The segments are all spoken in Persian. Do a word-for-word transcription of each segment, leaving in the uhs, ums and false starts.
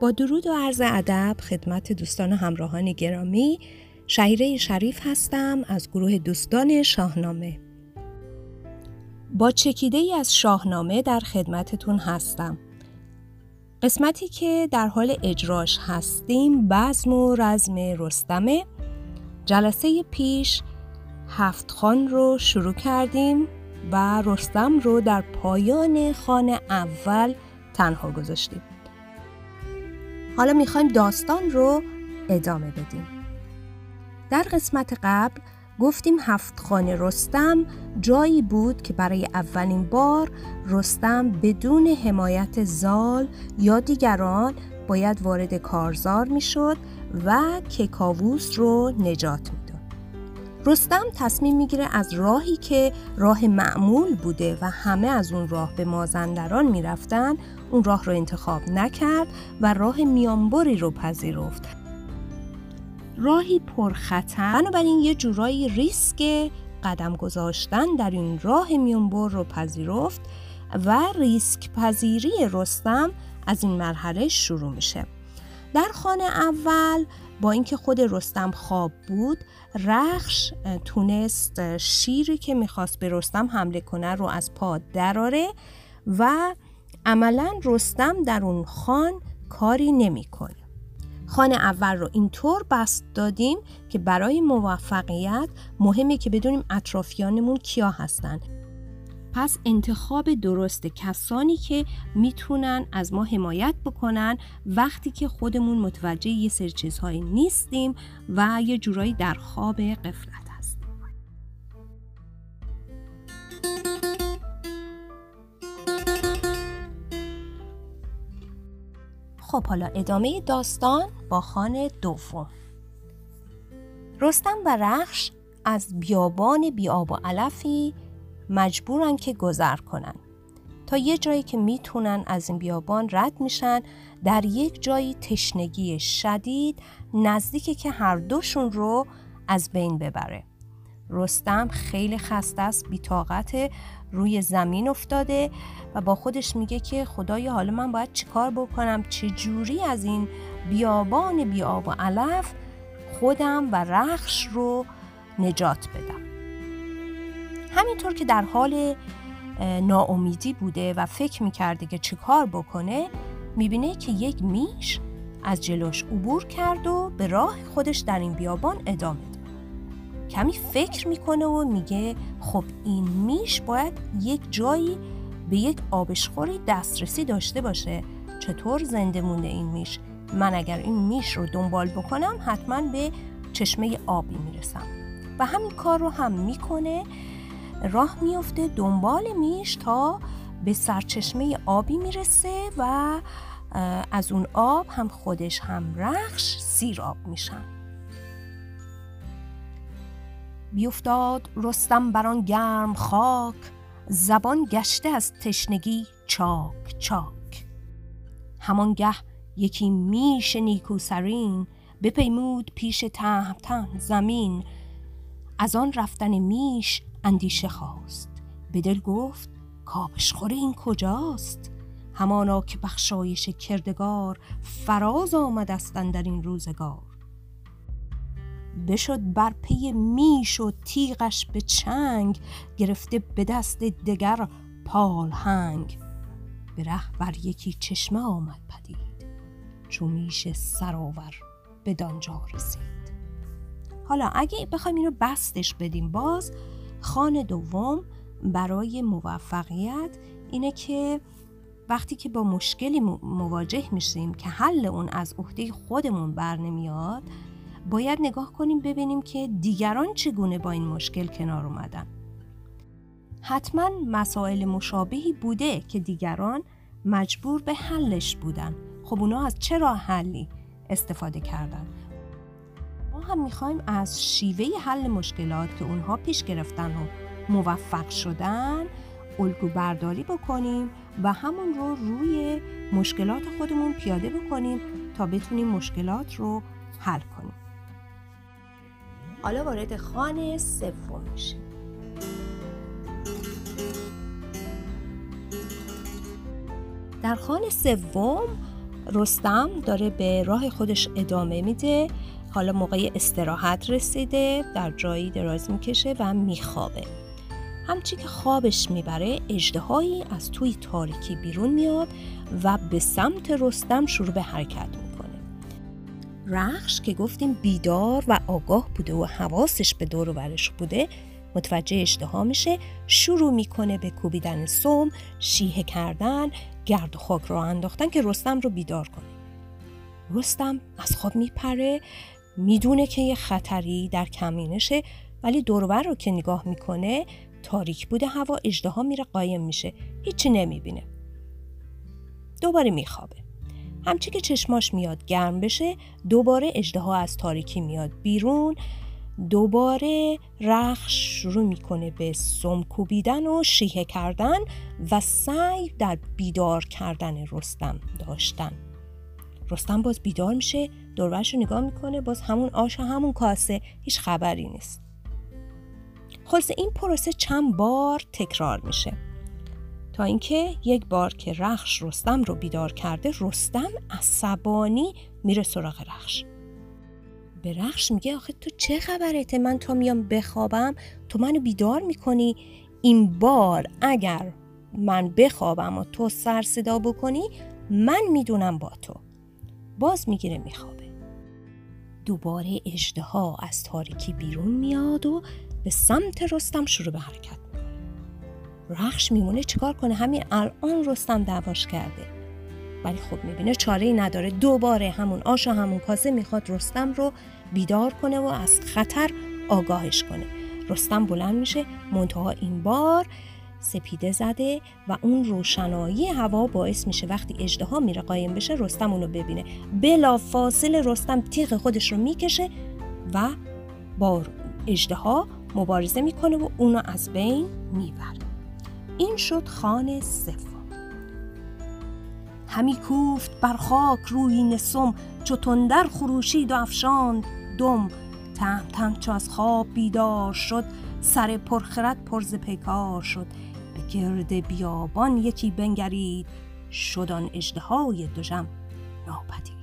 با درود و عرض ادب خدمت دوستان و همراهان گرامی، شهیره شریف هستم از گروه دوستان شاهنامه. با چکیده ای از شاهنامه در خدمتتون هستم. قسمتی که در حال اجراش هستیم بزم و رزم رستمه. جلسه پیش هفتخوان رو شروع کردیم و رستم رو در پایان خوان اول تنها گذاشتیم. حالا میخوایم داستان رو ادامه بدیم. در قسمت قبل گفتیم هفتخوان رستم جایی بود که برای اولین بار رستم بدون حمایت زال یا دیگران باید وارد کارزار میشد و کیکاووس رو نجات میداد. رستم تصمیم میگیره از راهی که راه معمول بوده و همه از اون راه به مازندران میرفتن، اون راه رو انتخاب نکرد و راه میانبری رو پذیرفت. راهی پرخطر، بنابراین یه جورایی ریسک قدم گذاشتن در این راه میانبر رو پذیرفت و ریسک پذیری رستم از این مرحله شروع میشه. در خانه اول با اینکه خود رستم خواب بود، رخش تونست شیری که میخواست به رستم حمله کنه رو از پا دراره و عملا رستم در اون خان کاری نمیکنه. خانه اول رو اینطور بست دادیم که برای موفقیت مهمه که بدونیم اطرافیانمون کیا هستن. پس انتخاب درست کسانی که میتونن از ما حمایت بکنن وقتی که خودمون متوجه یه سری چیزهایی نیستیم و یه جورایی در خواب غفلت هستیم. خب حالا ادامه داستان با خان دوم. رستم و رخش از بیابان بیاب و علفی مجبورن که گذر کنن. تا یه جایی که میتونن از این بیابان رد میشن، در یک جایی تشنگی شدید نزدیکه که هر دوشون رو از بین ببره. رستم خیلی خسته است، بی‌طاقته، روی زمین افتاده و با خودش میگه که خدایا حالا من باید چیکار بکنم، چه جوری از این بیابان بیاب و علف خودم و رخش رو نجات بدم. همینطور که در حال ناامیدی بوده و فکر میکرده که چی کار بکنه، میبینه که یک میش از جلوش عبور کرد و به راه خودش در این بیابان ادامه داد. کمی فکر میکنه و میگه خب این میش باید یک جایی به یک آبشخوری دسترسی داشته باشه. چطور زنده مونده این میش؟ من اگر این میش رو دنبال بکنم حتما به چشمه آبی میرسم. و همین کار رو هم میکنه، راه میفته دنبال میش تا به سرچشمه آبی میرسه و از اون آب هم خودش هم رخش سیراب میشن. بیفتاد رستم بران گرم خاک، زبان گشته از تشنگی چاک چاک. همانگه یکی میش نیکوسرین، بپیمود پیش تهمتن زمین. از آن رفتن میش اندیشه خواست، به دل گفت کآبشخور این کجاست؟ همانا که بخشایش کردگار، فراز آمد است اندر این روزگار. بشد بر پی میش و تیغش به چنگ، گرفته به دست دگر پالهنگ. به ره بر یکی چشمه آمد پدید، چون میش سراور به دانجا رسید. حالا اگه بخوایم اینو بستش بدیم، باز خان دوم برای موفقیت اینه که وقتی که با مشکلی مواجه میشیم که حل اون از عهده خودمون بر نمیاد، باید نگاه کنیم ببینیم که دیگران چگونه با این مشکل کنار اومدن. حتما مسائل مشابهی بوده که دیگران مجبور به حلش بودن. خب اونا از چه راه حلی استفاده کردن؟ ما هم میخوایم از شیوه حل مشکلات که اونها پیش گرفتن و موفق شدن الگو برداری بکنیم و همون رو روی مشکلات خودمون پیاده بکنیم تا بتونیم مشکلات رو حل کنیم. حالا وارد خانه سوم میشیم. در خانه سوم رستم داره به راه خودش ادامه میده. حالا موقع استراحت رسیده، در جایی دراز میکشه و میخوابه. همچی که خوابش میبره، اژدهایی از توی تاریکی بیرون میاد و به سمت رستم شروع به حرکت میکنه. رخش که گفتیم بیدار و آگاه بوده و حواسش به دور و برش بوده، متوجه اژدها میشه، شروع میکنه به کوبیدن سم، شیهه کردن، گرد و خاک را انداختن که رستم رو بیدار کنه. رستم از خواب میپره، میدونه که یه خطری در کمینشه، ولی دور و بر رو که نگاه میکنه، تاریک بوده هوا، اژدها میره قایم میشه، هیچی نمیبینه. دوباره میخوابه. همچی که چشماش میاد گرم بشه، دوباره اژدها از تاریکی میاد بیرون. دوباره رخش شروع میکنه به سم کوبیدن و شیهه کردن و سعی در بیدار کردن رستم داشتن. رستم باز بیدار میشه، دوربرش رو نگاه میکنه، باز همون آش و همون کاسه، هیچ خبری نیست. خلاصه این پروسه چند بار تکرار میشه تا اینکه یک بار که رخش رستم رو بیدار کرده، رستم عصبانی میره سراغ رخش. به رخش میگه آخه تو چه خبرته؟ من تا میام بخوابم تو منو بیدار میکنی. این بار اگر من بخوابم و تو سر صدا بکنی، من میدونم با تو. باز میگیره میخوابه. دوباره اژدها از تاریکی بیرون میاد و به سمت رستم شروع به حرکت میکنه. رخش میمونه چیکار کنه، همین الان رستم دعواش کرده، ولی خب میبینه چاره‌ای نداره. دوباره همون آش و همون کاسه، میخواد رستم رو بیدار کنه و از خطر آگاهش کنه. رستم بلند میشه، منتها این بار سپیده زده و اون روشنایی هوا باعث میشه وقتی اژدها میره قایم بشه، رستم اونو ببینه. بلافاصله رستم تیغ خودش رو میکشه و با اژدها مبارزه میکنه و اونو از بین میبره. این شد خانه صفر. همی کوفت بر خاک روی نسم، چو تندر خروشید و افشاند دم. تهم تهم چو از خواب بیدار شد، سر پرخرد پرز پیکار شد. به گرد بیابان یکی بنگرید، شد آن اژدهای دژم ناپدید.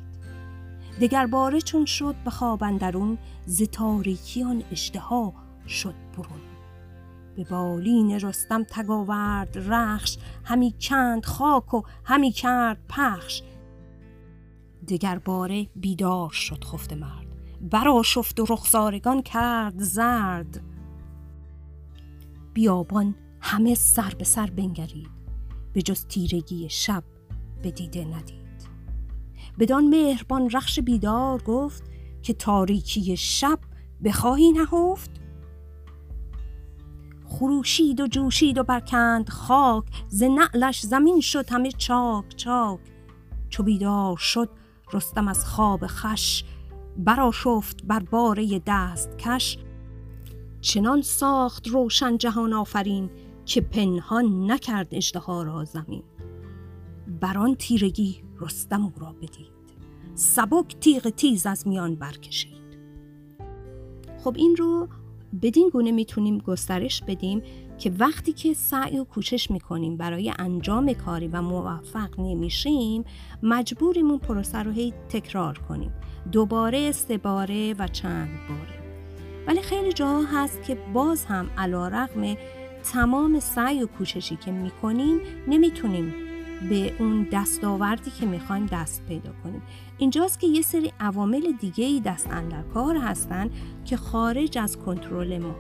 دگر باره چون شد به خواب اندرون، ز تاریکی آن اژدها شد برون. به بالین رستم تگ آورد رخش، همی کند خاک و همی کرد پخش. دگر باره بیدار شد خفته مرد، برآشفت و رخسارگان کرد زرد. بیابان همه سر به سر بنگرید، به جز تیرگی شب به دیده ندید. بدان مهربان رخش بیدار گفت، که تاریکی شب بخواهی نهفت. خروشید و جوشید و برکند خاک، ز نعلش زمین شد همه چاک چاک. چو بیدار شد رستم از خواب خوش، برآشفت بر باره دست کش. چنان ساخت روشن جهان آفرین، که پنهان نکرد اژدها را زمین. بران تیرگی رستم او را بدید، سبک تیغ تیز از میان برکشید. خب این رو بدین گونه میتونیم گسترش بدیم که وقتی که سعی و کوشش میکنیم برای انجام کاری و موفق نمیشیم، مجبوریم اون پروسه رو هی تکرار کنیم، دوباره، سه باره و چند باره. ولی خیلی جاها هست که باز هم علیرغم تمام سعی و کوششی که میکنیم نمیتونیم به اون دستاوردی که میخوایم دست پیدا کنیم. اینجاست که یه سری عوامل دیگه‌ای دست اندر کار هستن که خارج از کنترل ما.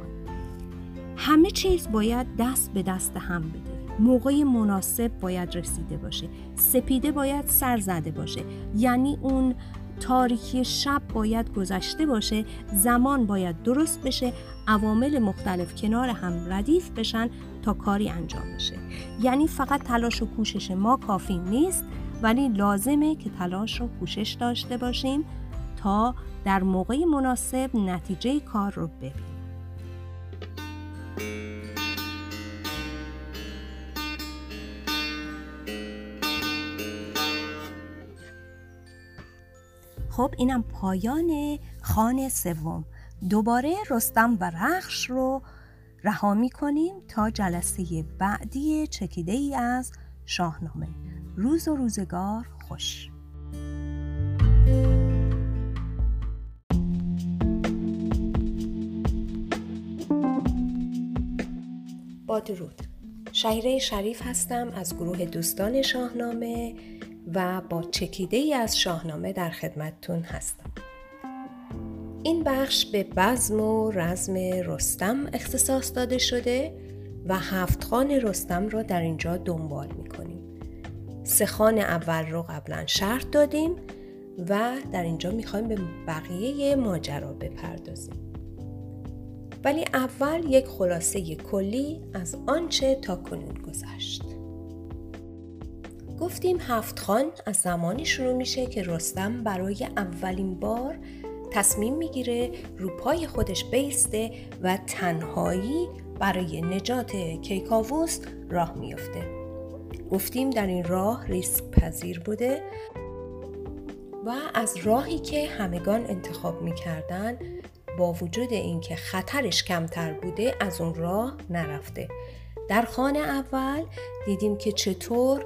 همه چیز باید دست به دست هم بده، موقع مناسب باید رسیده باشه، سپیده باید سر زده باشه، یعنی اون تاریکی شب باید گذشته باشه، زمان باید درست بشه، عوامل مختلف کنار هم ردیف بشن تا کاری انجام بشه. یعنی فقط تلاش و کوشش ما کافی نیست، ولی لازمه که تلاش و کوشش داشته باشیم تا در موقع مناسب نتیجه کار رو ببینیم. خب اینم پایان خانه سوم. دوباره رستم و رخش رو رها می‌کنیم تا جلسه بعدی چکیده‌ای از شاهنامه. روز و روزگار خوش. با درود، شهیره شریف هستم از گروه دوستان شاهنامه و با چکیده ای از شاهنامه در خدمتتون هستم. این بخش به بزم و رزم رستم اختصاص داده شده و هفتخوان رستم را در اینجا دنبال می‌کنیم. سه خوان اول رو قبلا شرح دادیم و در اینجا می‌خوایم به بقیه ماجرا بپردازیم. ولی اول یک خلاصه کلی از آنچه تا کنون گذشت. گفتیم هفتخوان از زمانی شروع میشه که رستم برای اولین بار تصمیم میگیره رو پای خودش بیسته و تنهایی برای نجات کیکاووس راه میفته. گفتیم در این راه ریسک پذیر بوده و از راهی که همگان انتخاب میکردن با وجود اینکه خطرش کمتر بوده از اون راه نرفته. در خانه اول دیدیم که چطور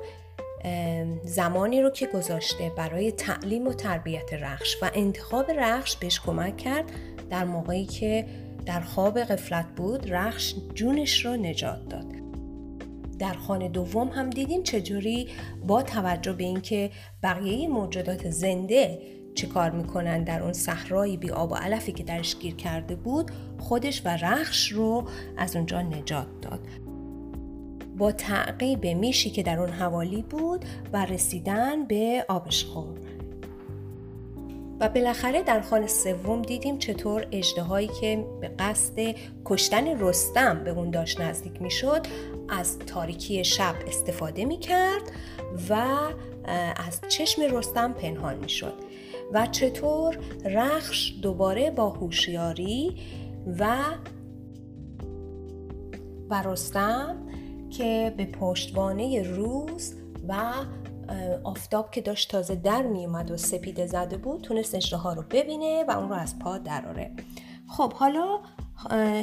زمانی رو که گذاشته برای تعلیم و تربیت رخش و انتخاب رخش بهش کمک کرد. در موقعی که در خواب غفلت بود رخش جونش رو نجات داد. در خانه دوم هم دیدیم چجوری با توجه به اینکه بقیه موجودات زنده چه کار میکنن در اون صحرای بی آب و علفی که درش گیر کرده بود، خودش و رخش رو از اونجا نجات داد با تعقیب میشی که در اون حوالی بود و رسیدن به آبشخور. و بالاخره در خانه سوم دیدیم چطور اژدهایی که به قصد کشتن رستم به اون داشت نزدیک میشد از تاریکی شب استفاده میکرد و از چشم رستم پنهان میشد و چطور رخش دوباره با هوشیاری و رستم که به پشتوانه روز و آفتاب که داشت تازه در می اومد و سپیده زده بود تونست اژدها رو ببینه و اون رو از پا دراره. خب حالا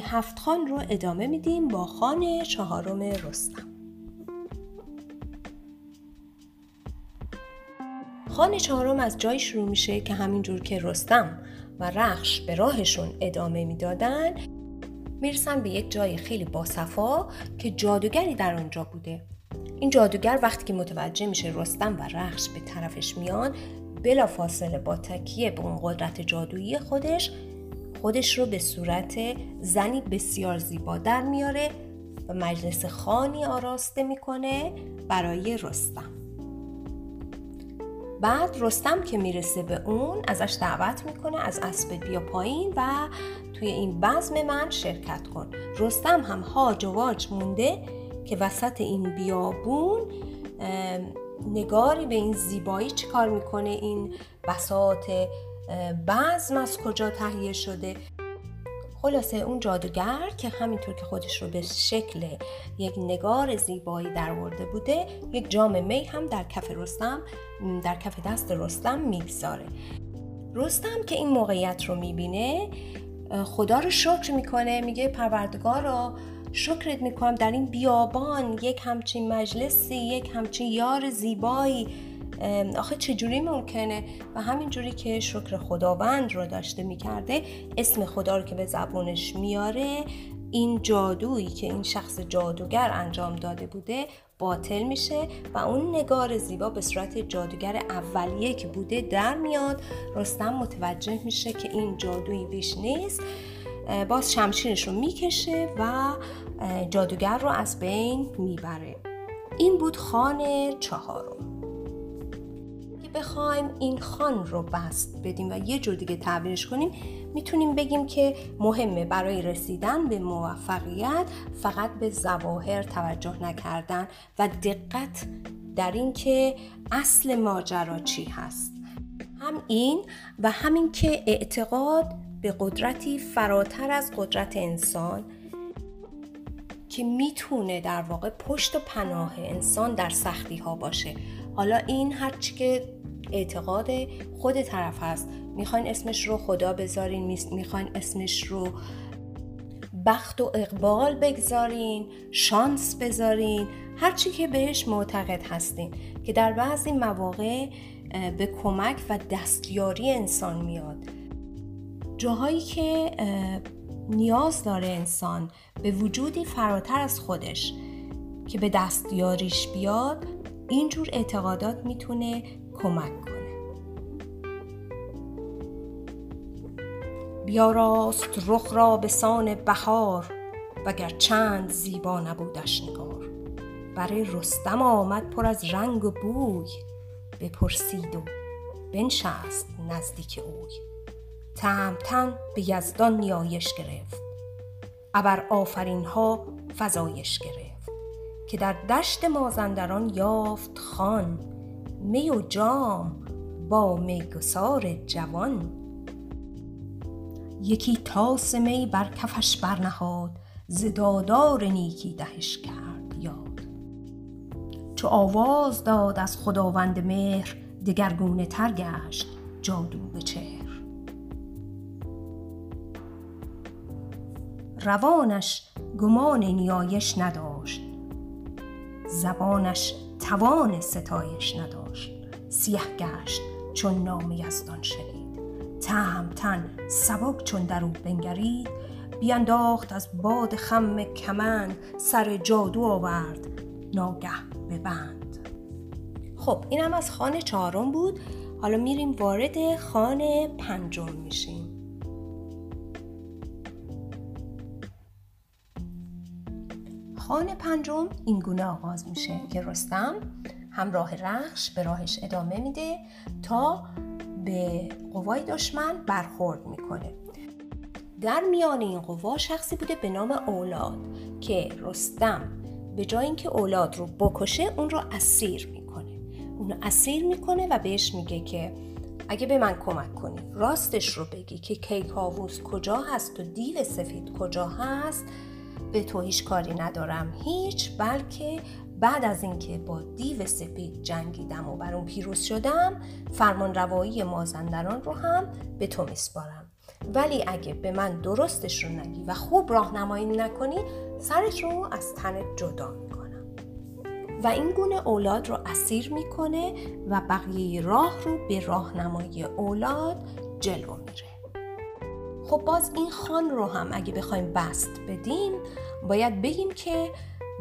هفتخوان رو ادامه میدیم با خانه چهارم رستم. خانه چهارم از جایی شروع میشه که همینجور که رستم و رخش به راهشون ادامه میدادن میرسن به یک جای خیلی باصفا که جادوگری در اونجا بوده. این جادوگر وقتی که متوجه میشه رستم و رخش به طرفش میان، بلافاصله با تکیه به اون قدرت جادویی خودش خودش رو به صورت زنی بسیار زیبا در میاره و مجلس خوانی آراسته میکنه برای رستم. بعد رستم که میرسه به اون ازش دعوت میکنه از اسبت بیا پایین و توی این بزم من شرکت کن. رستم هم هاج و واج مونده که وسط این بیابون نگاری به این زیبایی چه کار میکنه، این بساط بزم از کجا تهیه شده. خلاصه اون جادوگر که همینطور که خودش رو به شکل یک نگار زیبایی درآورده بوده، یک جام می هم در کف رستم در کف دست رستم میگذاره. رستم که این موقعیت رو میبینه خدا رو شکر میکنه، میگه پروردگارا شکرت میکنم در این بیابان یک همچین مجلسی، یک همچین یار زیبایی، آخه چجوری ممکنه؟ و همینجوری که شکر خداوند رو داشته میکرده اسم خدا رو که به زبونش میاره این جادویی که این شخص جادوگر انجام داده بوده باطل میشه و اون نگار زیبا به صورت جادوگر اولیه که بوده در میاد. رستم متوجه میشه که این جادویی بیش نیست، باز شمشیرش رو میکشه و جادوگر رو از بین میبره. این بود خانه چهارم. بخوایم این خان رو بست بدیم و یه جور دیگه تعبیرش کنیم میتونیم بگیم که مهمه برای رسیدن به موفقیت فقط به ظواهر توجه نکردن و دقت در این که اصل ماجرا چی هست، هم این و همین که اعتقاد به قدرتی فراتر از قدرت انسان که میتونه در واقع پشت و پناه انسان در سختی ها باشه. حالا این هرچی که اعتقاد خود طرف هست، میخواین اسمش رو خدا بذارین، میخواین اسمش رو بخت و اقبال بگذارین، شانس بذارین، هرچی که بهش معتقد هستین که در بعضی مواقع به کمک و دستیاری انسان میاد. جاهایی که نیاز داره انسان به وجودی فراتر از خودش که به دستیاریش بیاد. اینجور اعتقادات میتونه کمک کنه. بیا راست رخ را به سان بهار، وگر چند زیبا نبودش نگار. برای رستم آمد پر از رنگ و بوی، بپرسید و بنشست نزدیک اوی. تهمتن به یزدان نیایش گرفت، ابر آفرین ها فزایش گرفت. که در دشت مازندران یافت خان، می و جام با میگسار جوان. یکی تاس می بر کفش برنهاد، ز دادار نیکی دهش کرد یاد. چو آواز داد از خداوند مهر، دگرگونه تر گشت جادو به چهر. روانش گمان نیایش نداشت، زبانش توان ستایش نداشت. سیه گشت چون نام یزدان شنید، تهمتن سبک چون در او بنگرید. بینداخت از باد خم کمند، سر جادو آورد ناگه ببند. خب اینم از خانه چهارم بود. حالا میریم وارد خانه پنجم میشیم. خانه پنجم این گونه آغاز میشه که رستم همراه رخش به راهش ادامه میده تا به قوای دشمن برخورد میکنه. در میان این قوا شخصی بوده به نام اولاد که رستم به جای اینکه اولاد رو بکشه اون رو اسیر میکنه. اون رو اسیر میکنه و بهش میگه که اگه به من کمک کنی، راستش رو بگی که کیکاووس کجا هست و دیو سفید کجا هست، به تو هیچ کاری ندارم هیچ، بلکه بعد از اینکه با دیو سفید جنگیدم و بر اون پیروز شدم، فرمان روایی مازندران رو هم به تو میسپارم. ولی اگه به من درستش رو نگی و خوب راهنمایی نکنی، سرش رو از تنت جدا میکنم. و این گونه اولاد رو اسیر میکنه و بقیه راه رو به راهنمایی اولاد جلو میره. خب باز این خان رو هم اگه بخوایم بست بدیم، باید بگیم که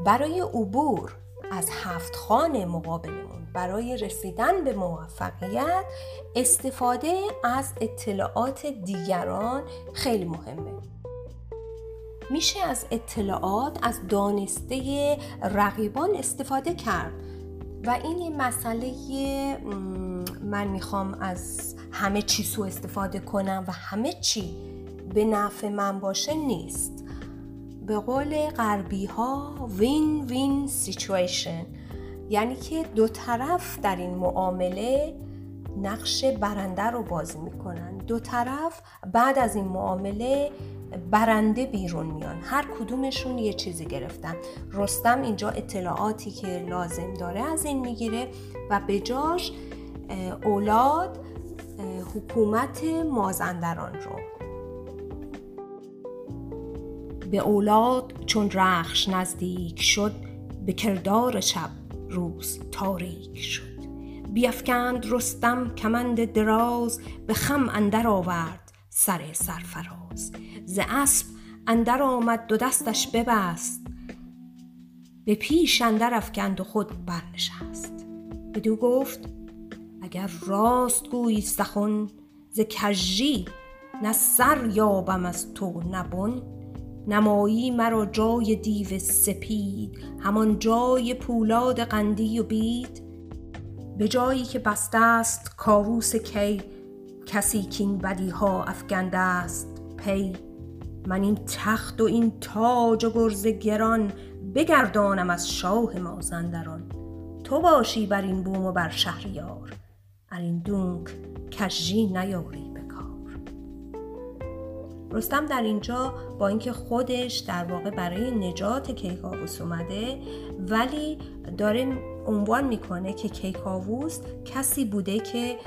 برای عبور از هفتخوان مقابلمون، برای رسیدن به موفقیت، استفاده از اطلاعات دیگران خیلی مهمه. میشه از اطلاعات، از دانسته رقیبان استفاده کرد و این یه مسئله من میخوام از همه چی سوء استفاده کنم و همه چی به نفع من باشه نیست. به قول غربی ها وین وین سیچویشن، یعنی که دو طرف در این معامله نقش برنده رو بازی میکنن. دو طرف بعد از این معامله برنده بیرون میان، هر کدومشون یه چیزی گرفتن. رستم اینجا اطلاعاتی که لازم داره از این میگیره و به جاش اولاد حکومت مازندران رو. به اولاد چون رخش نزدیک شد، به کردار شب روز تاریک شد. بیفکند رستم کمند دراز، به خم اندر آورد سر سرفراز. ز اسب اندر آمد دو دستش ببست، به پیش اندر افکند و خود برنشست. بدو گفت اگر راست گویی سخن، ز کژی نه سر یابم از تو نبون. نمایی مرا جای دیو سپید، همان جای پولاد قندی و بید. به جایی که بسته است کاووس کی، کسی کین بدی ها افکنده است پی. من این تخت و این تاج و گرز گران، بگردانم از شاه مازندران. تو باشی بر این بوم و بر شهریار، اریندونک کژی نیاری. رستم در اینجا با اینکه خودش در واقع برای نجات کیکاووس اومده، ولی داره عنوان میکنه که کیکاووس کسی بوده که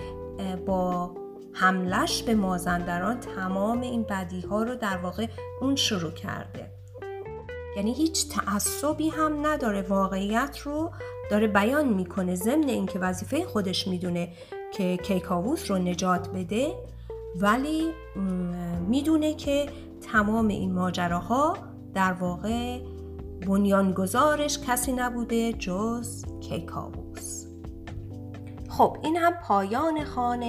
با حملش به مازندران تمام این بدیها رو در واقع اون شروع کرده. یعنی هیچ تعصبی هم نداره، واقعیت رو داره بیان میکنه. ضمن اینکه وظیفه خودش میدونه که کیکاووس رو نجات بده، ولی میدونه که تمام این ماجراها در واقع بنیانگذارش کسی نبوده جز کیکاووس. خب این هم پایان خان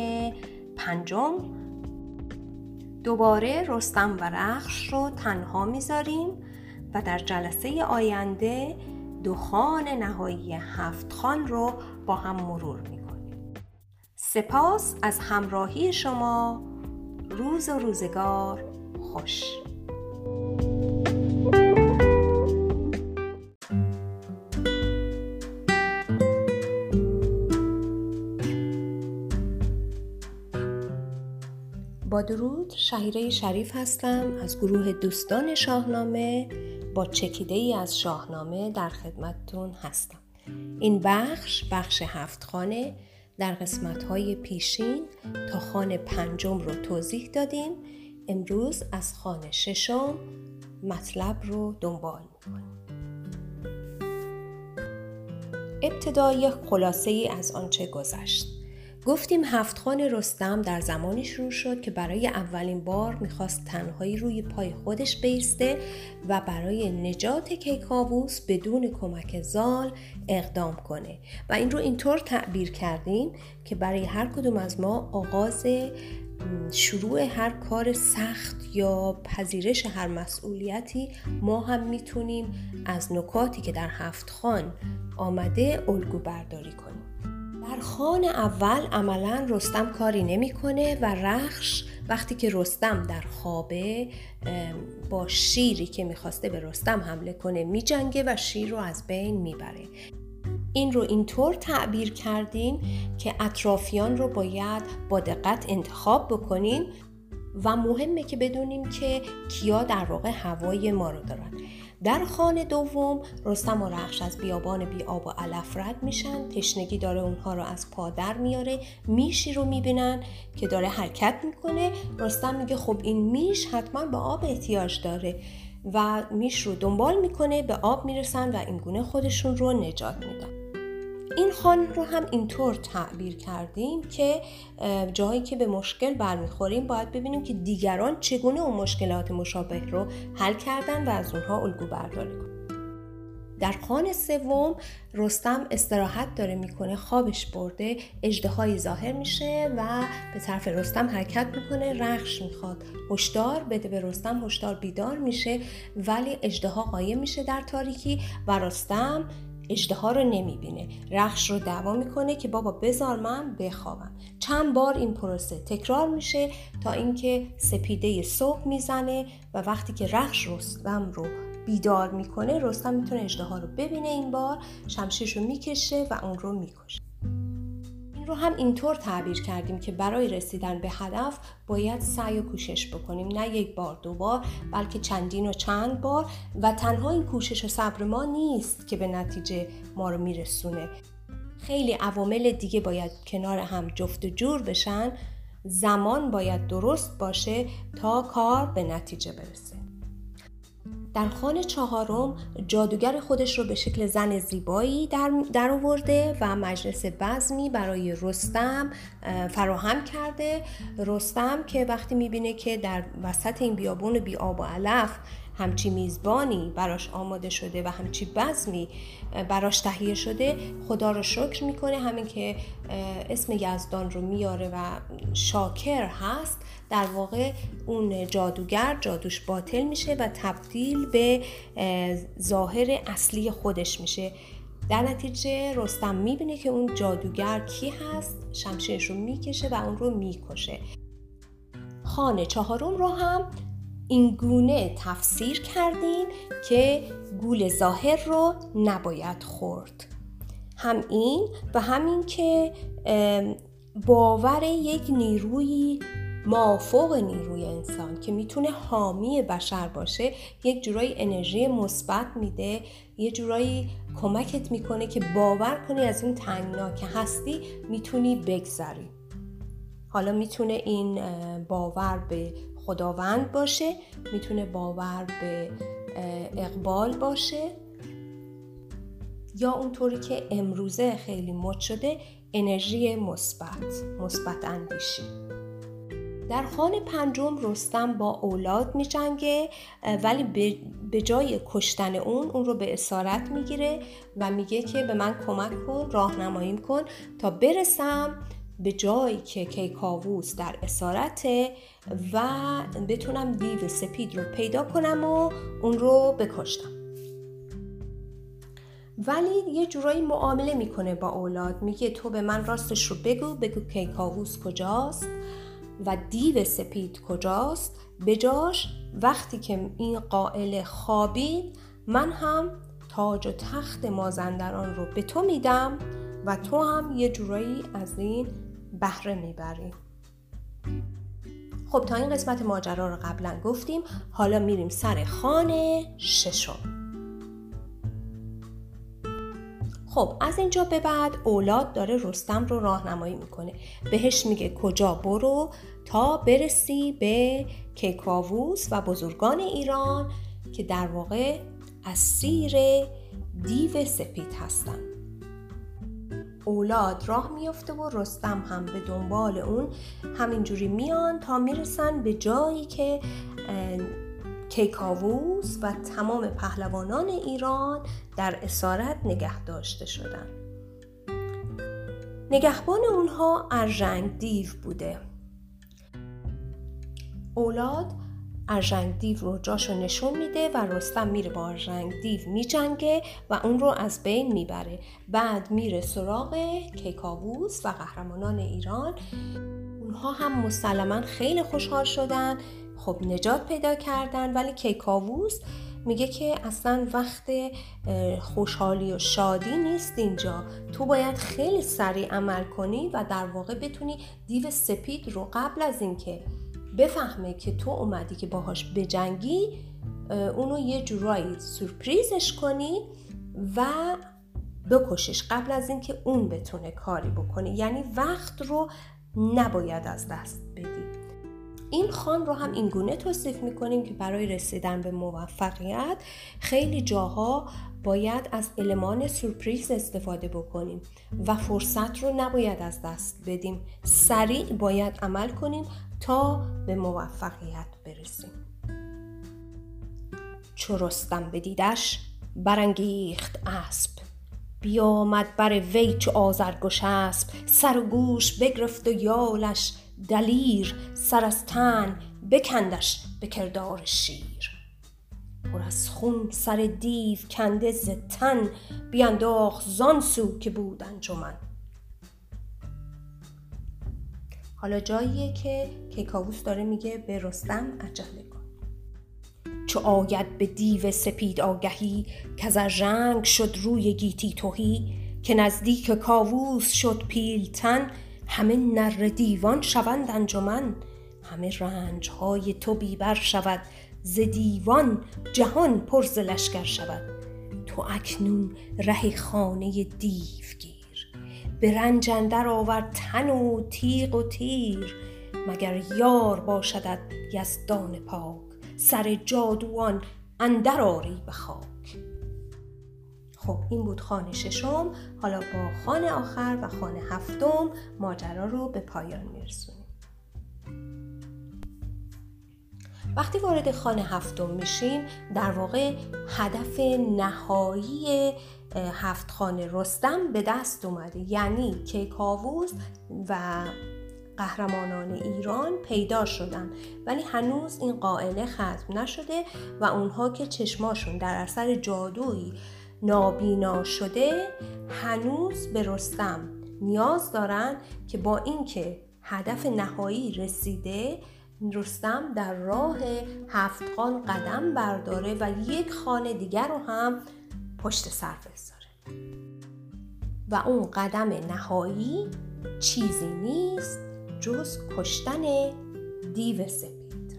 پنجم. دوباره رستم و رخش رو تنها میذاریم و در جلسه آینده دو خان نهایی هفت خان رو با هم مرور میکنیم. سپاس از همراهی شما. روز و روزگار خوش. با درود، شهیره شریف هستم از گروه دوستان شاهنامه. با چکیده‌ای از شاهنامه در خدمتتون هستم. این بخش بخش هفت خانه. در قسمت‌های پیشین تا خانه پنجم رو توضیح دادیم. امروز از خانه ششم مطلب رو دنبال می‌کنیم. ابتدا یک خلاصه‌ای از آنچه گذشت. گفتیم هفتخوان رستم در زمانی شروع شد که برای اولین بار میخواست تنهایی روی پای خودش بیسته و برای نجات کیکاووس بدون کمک زال اقدام کنه و این رو اینطور تعبیر کردیم که برای هر کدوم از ما آغاز شروع هر کار سخت یا پذیرش هر مسئولیتی ما هم میتونیم از نکاتی که در هفتخوان آمده الگو برداری کنیم. در خان اول عملاً رستم کاری نمی‌کنه و رخش وقتی که رستم در خوابه با شیری که می‌خواسته به رستم حمله کنه می‌جنگه و شیر رو از بین می‌بره. این رو اینطور تعبیر کردیم که اطرافیان رو باید با دقت انتخاب بکنیم و مهمه که بدونیم که کیا در واقع هوای ما رو دارن. در خانه دوم رستم و رخش از بیابان بی آب و علف رد میشن. تشنگی داره اونها رو از پا در میاره. میشی رو میبینن که داره حرکت میکنه. رستم میگه خب این میش حتما به آب احتیاج داره و میش رو دنبال میکنه. به آب میرسن و اینگونه خودشون رو نجات میدن. این خان رو هم اینطور تعبیر کردیم که جایی که به مشکل برمیخوریم باید ببینیم که دیگران چگونه اون مشکلات مشابه رو حل کردن و از اونها الگو برداری کنیم. در خان سوم رستم استراحت داره میکنه، خوابش برده، اژدهایی ظاهر میشه و به طرف رستم حرکت میکنه. رخش میخواد هشدار بده به رستم، هشدار بیدار میشه ولی اژدها قایم میشه در تاریکی و رستم اژدها رو نمیبینه. رخش رو دعوا میکنه که بابا بذار من بخوابم. چند بار این پروسه تکرار میشه تا اینکه سپیده صبح میزنه و وقتی که رخش رستم رو بیدار میکنه رستم میتونه اژدها رو ببینه. این بار شمشیرش رو میکشه و اون رو میکشه. این رو هم اینطور تعبیر کردیم که برای رسیدن به هدف باید سعی و کوشش بکنیم، نه یک بار دو بار بلکه چندین و چند بار و تنها این کوشش و صبر ما نیست که به نتیجه ما رو میرسونه. خیلی عوامل دیگه باید کنار هم جفت و جور بشن. زمان باید درست باشه تا کار به نتیجه برسه. در خانه چهارم جادوگر خودش رو به شکل زن زیبایی در, در آورده و مجلس بزمی برای رستم فراهم کرده. رستم که وقتی میبینه که در وسط این بیابون بی آب و علف همچی میزبانی براش آماده شده و همچی بزمی براش تهیه شده خدا رو شکر میکنه. همین که اسم یزدان رو میاره و شاکر هست در واقع اون جادوگر جادوش باطل میشه و تبدیل به ظاهر اصلی خودش میشه. در نتیجه رستم میبینه که اون جادوگر کی هست، شمشیرش رو میکشه و اون رو میکشه. خانه چهارم رو هم این گونه تفسیر کردیم که گول ظاهر رو نباید خورد. هم این و همین که باور یک نیروی مافوق نیروی انسان که میتونه حامی بشر باشه یک جورایی انرژی مثبت میده، یه جورایی کمکت میکنه که باور کنی از اون تنگنا که هستی میتونی بگذری. حالا میتونه این باور به خداوند باشه، میتونه باور به اقبال باشه یا اونطوری که امروزه خیلی مد شده انرژی مثبت، مثبت اندیشی. در خان پنجم رستم با اولاد می‌جنگه، ولی به جای کشتن اون اون رو به اسارت میگیره و میگه که به من کمک کن، راهنماییم کن تا برسم به جایی که کیکاووس در اسارته و بتونم دیو سفید رو پیدا کنم و اون رو بکشتم. ولی یه جورایی معامله میکنه با اولاد، میگه تو به من راستش رو بگو، بگو کیکاووس کجاست و دیو سپید کجاست، بجاش وقتی که این قائل خوابید من هم تاج و تخت مازندران رو به تو میدم و تو هم یه جورایی از این بهره میبری. خب تا این قسمت ماجرا رو قبلا گفتیم، حالا میریم سر خان ششم. خب از اینجا به بعد اولاد داره رستم رو راهنمایی میکنه، بهش میگه کجا برو تا برسی به کیکاووس و بزرگان ایران که در واقع اسیر دیو سپید هستن. اولاد راه میفته و رستم هم به دنبال اون همینجوری میان تا میرسن به جایی که کیکاووس و تمام پهلوانان ایران در اسارت نگه داشته شدن. نگهبان اونها ارژنگ دیو بوده. اولاد ارژنگ دیو رو جاشو نشون میده و رستم میره با ارژنگ دیو میجنگه و اون رو از بین میبره. بعد میره سراغ کیکاووس و قهرمانان ایران. اونها هم مسلماً خیلی خوشحال شدن، خب نجات پیدا کردن، ولی کیکاووس میگه که اصلا وقت خوشحالی و شادی نیست اینجا، تو باید خیلی سریع عمل کنی و در واقع بتونی دیو سپید رو قبل از اینکه بفهمه که تو اومدی که باهاش بجنگی اونو یه جورایی سورپریزش کنی و بکشش قبل از اینکه اون بتونه کاری بکنه، یعنی وقت رو نباید از دست بدی. این خان رو هم اینگونه توصیف میکنیم که برای رسیدن به موفقیت خیلی جاها باید از المان سورپریز استفاده بکنیم و فرصت رو نباید از دست بدیم، سریع باید عمل کنیم تا به موفقیت برسیم. چو رستم بدیدش برانگیخت اسب، بیامد بر وی چو آذرگش اسب، سر و گوش بگرفت و یالش دلیر، سر از تن بکندش به کردار شیر، پر از خون سر دیو کنده ز تن، بینداخت زان سو که بود انجمن. حالا جاییه که کیکاووس داره میگه به رستم عجله کن. چو آید به دیو سپید آگهی، کز ارژنگ شد روی گیتی تهی، که نزدیک کاووس شد پیلتن، همه نر دیوان شوند انجمن، همه رنج های تو بیبر شود، ز دیوان جهان پر ز لشکر شود. تو اکنون ره خانه دیو گیر، به رنج اندر آور تن و تیغ و تیر، مگر یار باشدت یزدان پاک، سر جادوان اندر آری به خاک. خب این بود خان ششم. حالا با خان آخر و خان هفتم ماجرا رو به پایان میرسونیم. وقتی وارد خان هفتم میشیم در واقع هدف نهایی هفت خان رستم به دست اومده، یعنی کیکاووس و قهرمانان ایران پیدا شدن، ولی هنوز این قائله ختم نشده و اونها که چشماشون در اثر جادویی نابینا شده هنوز به رستم نیاز دارن که با اینکه هدف نهایی رسیده رستم در راه هفتخوان قدم برداره و یک خانه دیگر رو هم پشت سر بذاره و اون قدم نهایی چیزی نیست جز کشتن دیو سپید.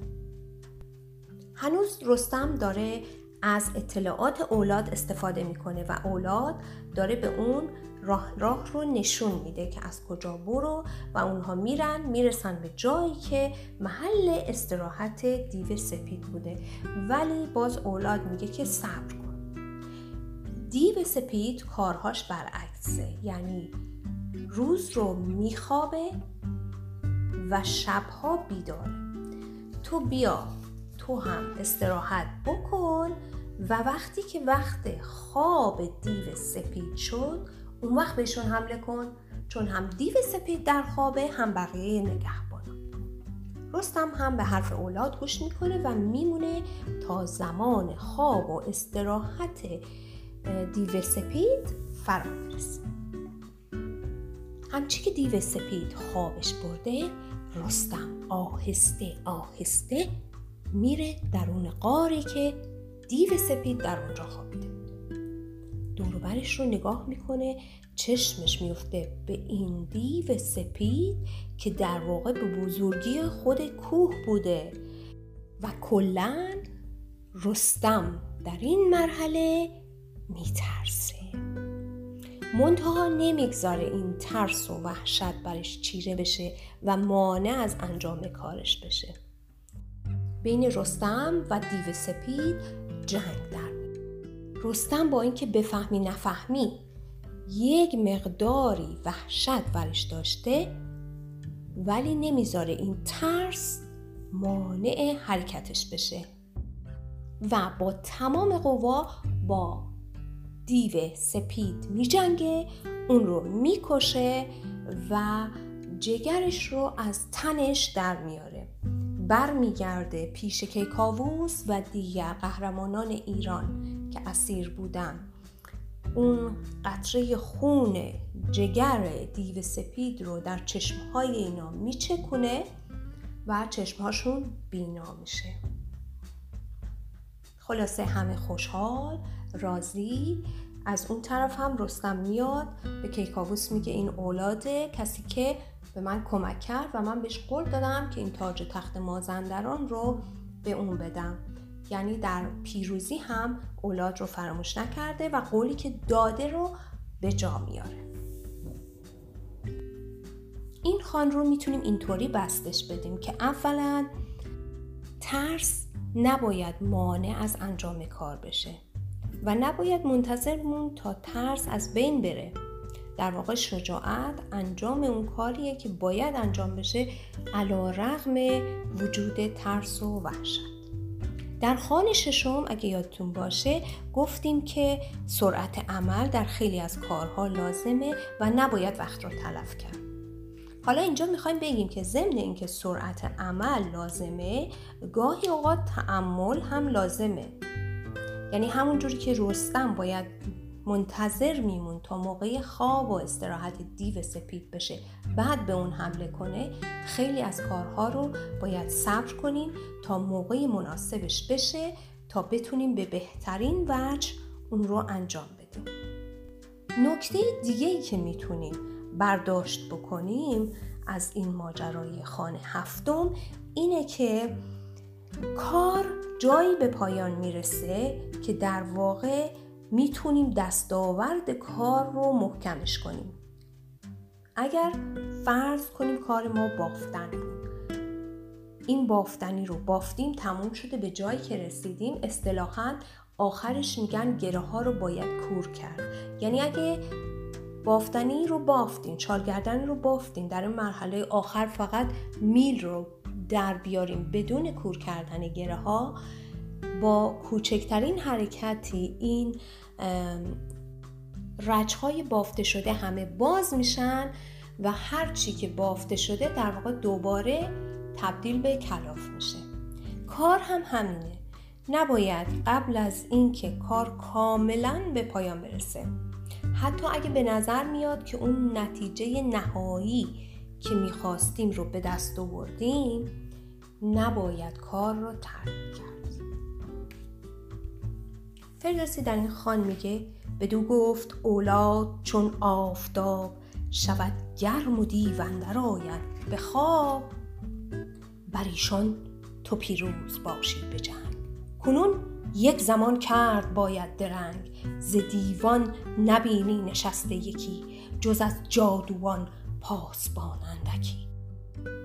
هنوز رستم داره از اطلاعات اولاد استفاده میکنه و اولاد داره به اون راه راه رو نشون میده که از کجا برو و اونها میرن، میرسن به جایی که محل استراحت دیو سپید بوده، ولی باز اولاد میگه که صبر کن. دیو سپید کارهاش برعکسه، یعنی روز رو میخوابه و شبها بیداره. تو بیا تو هم استراحت بکن و وقتی که وقت خواب دیو سفید شد اون وقت بهشون حمله کن، چون هم دیو سفید در خوابه هم بقیه نگهبانا. رستم هم به حرف اولاد گوش میکنه و میمونه تا زمان خواب و استراحت دیو سفید فرا برسه. همچی که دیو سفید خوابش برده، رستم آهسته آهسته میره درون غاری که دیو سفید در اونجا خوابیده. دور و برش رو نگاه میکنه، چشمش میفته به این دیو سفید که در واقع به بزرگی خود کوه بوده و کلاً رستم در این مرحله میترسه. منتها نمیگذاره این ترس و وحشت برش چیره بشه و مانع از انجام کارش بشه. بین رستم و دیو سفید جنگ در میاد. رستم با اینکه بفهمی نفهمی یک مقداری وحشت برش داشته، ولی نمیذاره این ترس مانع حرکتش بشه و با تمام قوا با دیو سپید می جنگه، اون رو می کشه و جگرش رو از تنش در میاره. بر می گرده پیش کیکاووس و دیگر قهرمانان ایران که اسیر بودن. اون قطره خون جگر دیو سپید رو در چشمهای اینا می چکونه و چشمهاشون بینا میشه. خلاصه همه خوشحال راضی. از اون طرف هم رستم میاد به کیکاووس میگه این اولاده، کسی که به من کمک کرد و من بهش قول دادم که این تاج تخت مازندران رو به اون بدم. یعنی در پیروزی هم اولاد رو فراموش نکرده و قولی که داده رو به جا میاره. این خان رو میتونیم اینطوری بستش بدیم که اولا ترس نباید مانع از انجام کار بشه و نباید منتظر مون تا ترس از بین بره. در واقع شجاعت انجام اون کاریه که باید انجام بشه علی رغم وجود ترس و وحشت. در خان ششم اگه یادتون باشه گفتیم که سرعت عمل در خیلی از کارها لازمه و نباید وقت رو تلف کرد. حالا اینجا میخوایم بگیم که ضمن اینکه سرعت عمل لازمه، گاهی اوقات تأمل هم لازمه. یعنی همون جوری که رستم باید منتظر میمون تا موقع خواب و استراحت دیو سفید بشه بعد به اون حمله کنه، خیلی از کارها رو باید صبر کنیم تا موقع مناسبش بشه تا بتونیم به بهترین وجه اون رو انجام بدیم. نکته دیگه‌ای که میتونیم برداشت بکنیم از این ماجرای خان هفتم اینه که کار جایی به پایان میرسه که در واقع میتونیم دستاورد کار رو محکمش کنیم. اگر فرض کنیم کار ما بافتن بود، این بافتنی رو بافتیم، تموم شده، به جایی که رسیدیم، اصطلاحاً آخرش میگن گره ها رو باید کور کرد. یعنی اگه بافتنی رو بافتیم، چالگردنی رو بافتیم، در این مرحله آخر فقط میل رو در بیاریم بدون کور کردن گره ها، با کوچکترین حرکتی این رچهای بافته شده همه باز میشن و هر چی که بافته شده در واقع دوباره تبدیل به کلاف میشه. کار هم همینه، نباید قبل از این که کار کاملا به پایان برسه، حتی اگه به نظر میاد که اون نتیجه نهایی که میخواستیم رو به دست آوردیم، نباید کار رو ترک کرد. فردوسی در این خان میگه بدو گفت اولاد چون آفتاب، شود گرم و دیو اندر آید به خواب، بر ایشان تو پیروز باشی به جنگ. کنون یک زمان کرد باید درنگ، ز دیوان نبینی نشسته یکی، جز از جادوان پاسبان اندکی.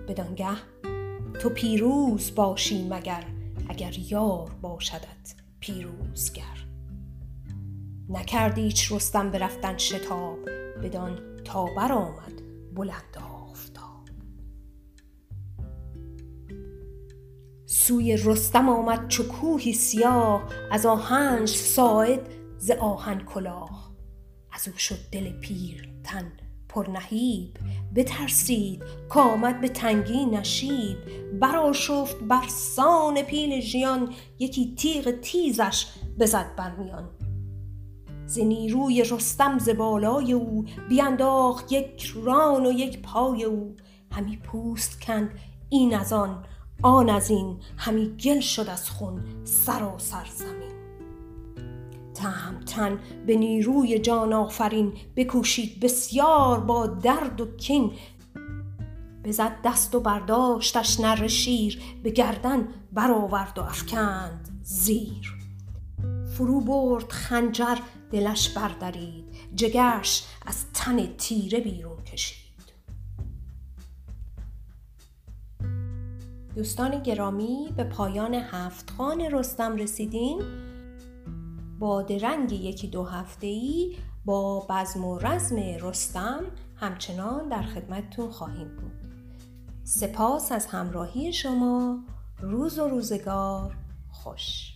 بدانگه تو پیروز باشی مگر، اگر یار باشدت پیروزگر. نکردیچ رستم برفتن شتاب، بدان تا بر آمد بلند آفتاب. سوی رستم آمد چو کوهی سیاه، از آهنج ساعد ز آهن کلاه. از او شد دل پیر تن پر نهیب، بترسید کآمد به تنگی نشیب. برآشفت بر سان پیل ژیان، یکی تیغ تیزش بزد بر میان. ز نیروی رستم ز بالای او، بینداخت یک ران و یک پای او. همی پوست کند این از آن آن از این، همی گل شد از خون سراسر زمین. تهمتن به نیروی جان آفرین، بکوشید بسیار با درد و کین. بزد دست و برداشتش نره شیر، به گردن برآورد و افکند زیر. فرو برد خنجر دلش بردرید، جگرش از تن تیره بیرون کشید. دوستان گرامی، به پایان هفتخوان رستم رسیدیم. با درنگ یکی دو هفته‌ای با بزم و رزم رستم همچنان در خدمتتون خواهیم بود. سپاس از همراهی شما. روز و روزگار خوش.